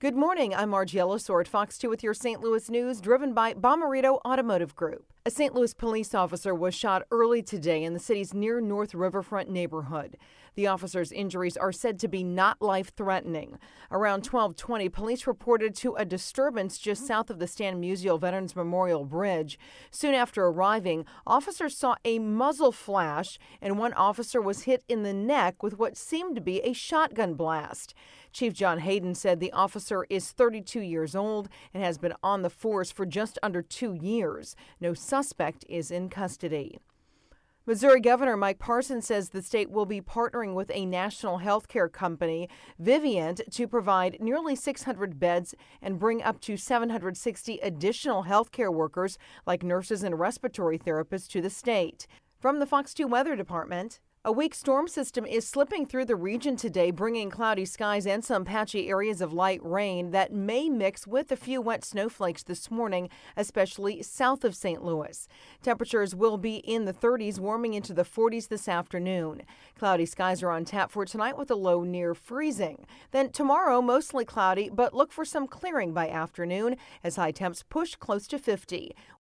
Good morning, I'm Margie Yellowsword, Fox 2 with your St. Louis news, driven by Bomarito Automotive Group. A St. Louis police officer was shot early today in the city's near North Riverfront neighborhood. The officer's injuries are said to be not life-threatening. Around 12:20, police reported to a disturbance just south of the Stan Musial Veterans Memorial Bridge. Soon after arriving, officers saw a muzzle flash, and one officer was hit in the neck with what seemed to be a shotgun blast. Chief John Hayden said the officer is 32 years old and has been on the force for just under 2 years. No suspect is in custody. Missouri Governor Mike Parson says the state will be partnering with a national health care company, Viviant, to provide nearly 600 beds and bring up to 760 additional health care workers like nurses and respiratory therapists to the state. From the Fox 2 Weather Department, a weak storm system is slipping through the region today, bringing cloudy skies and some patchy areas of light rain that may mix with a few wet snowflakes this morning, especially south of St. Louis. Temperatures will be in the 30s, warming into the 40s this afternoon. Cloudy skies are on tap for tonight with a low near freezing. Then tomorrow, mostly cloudy, but look for some clearing by afternoon as high temps push close to 50.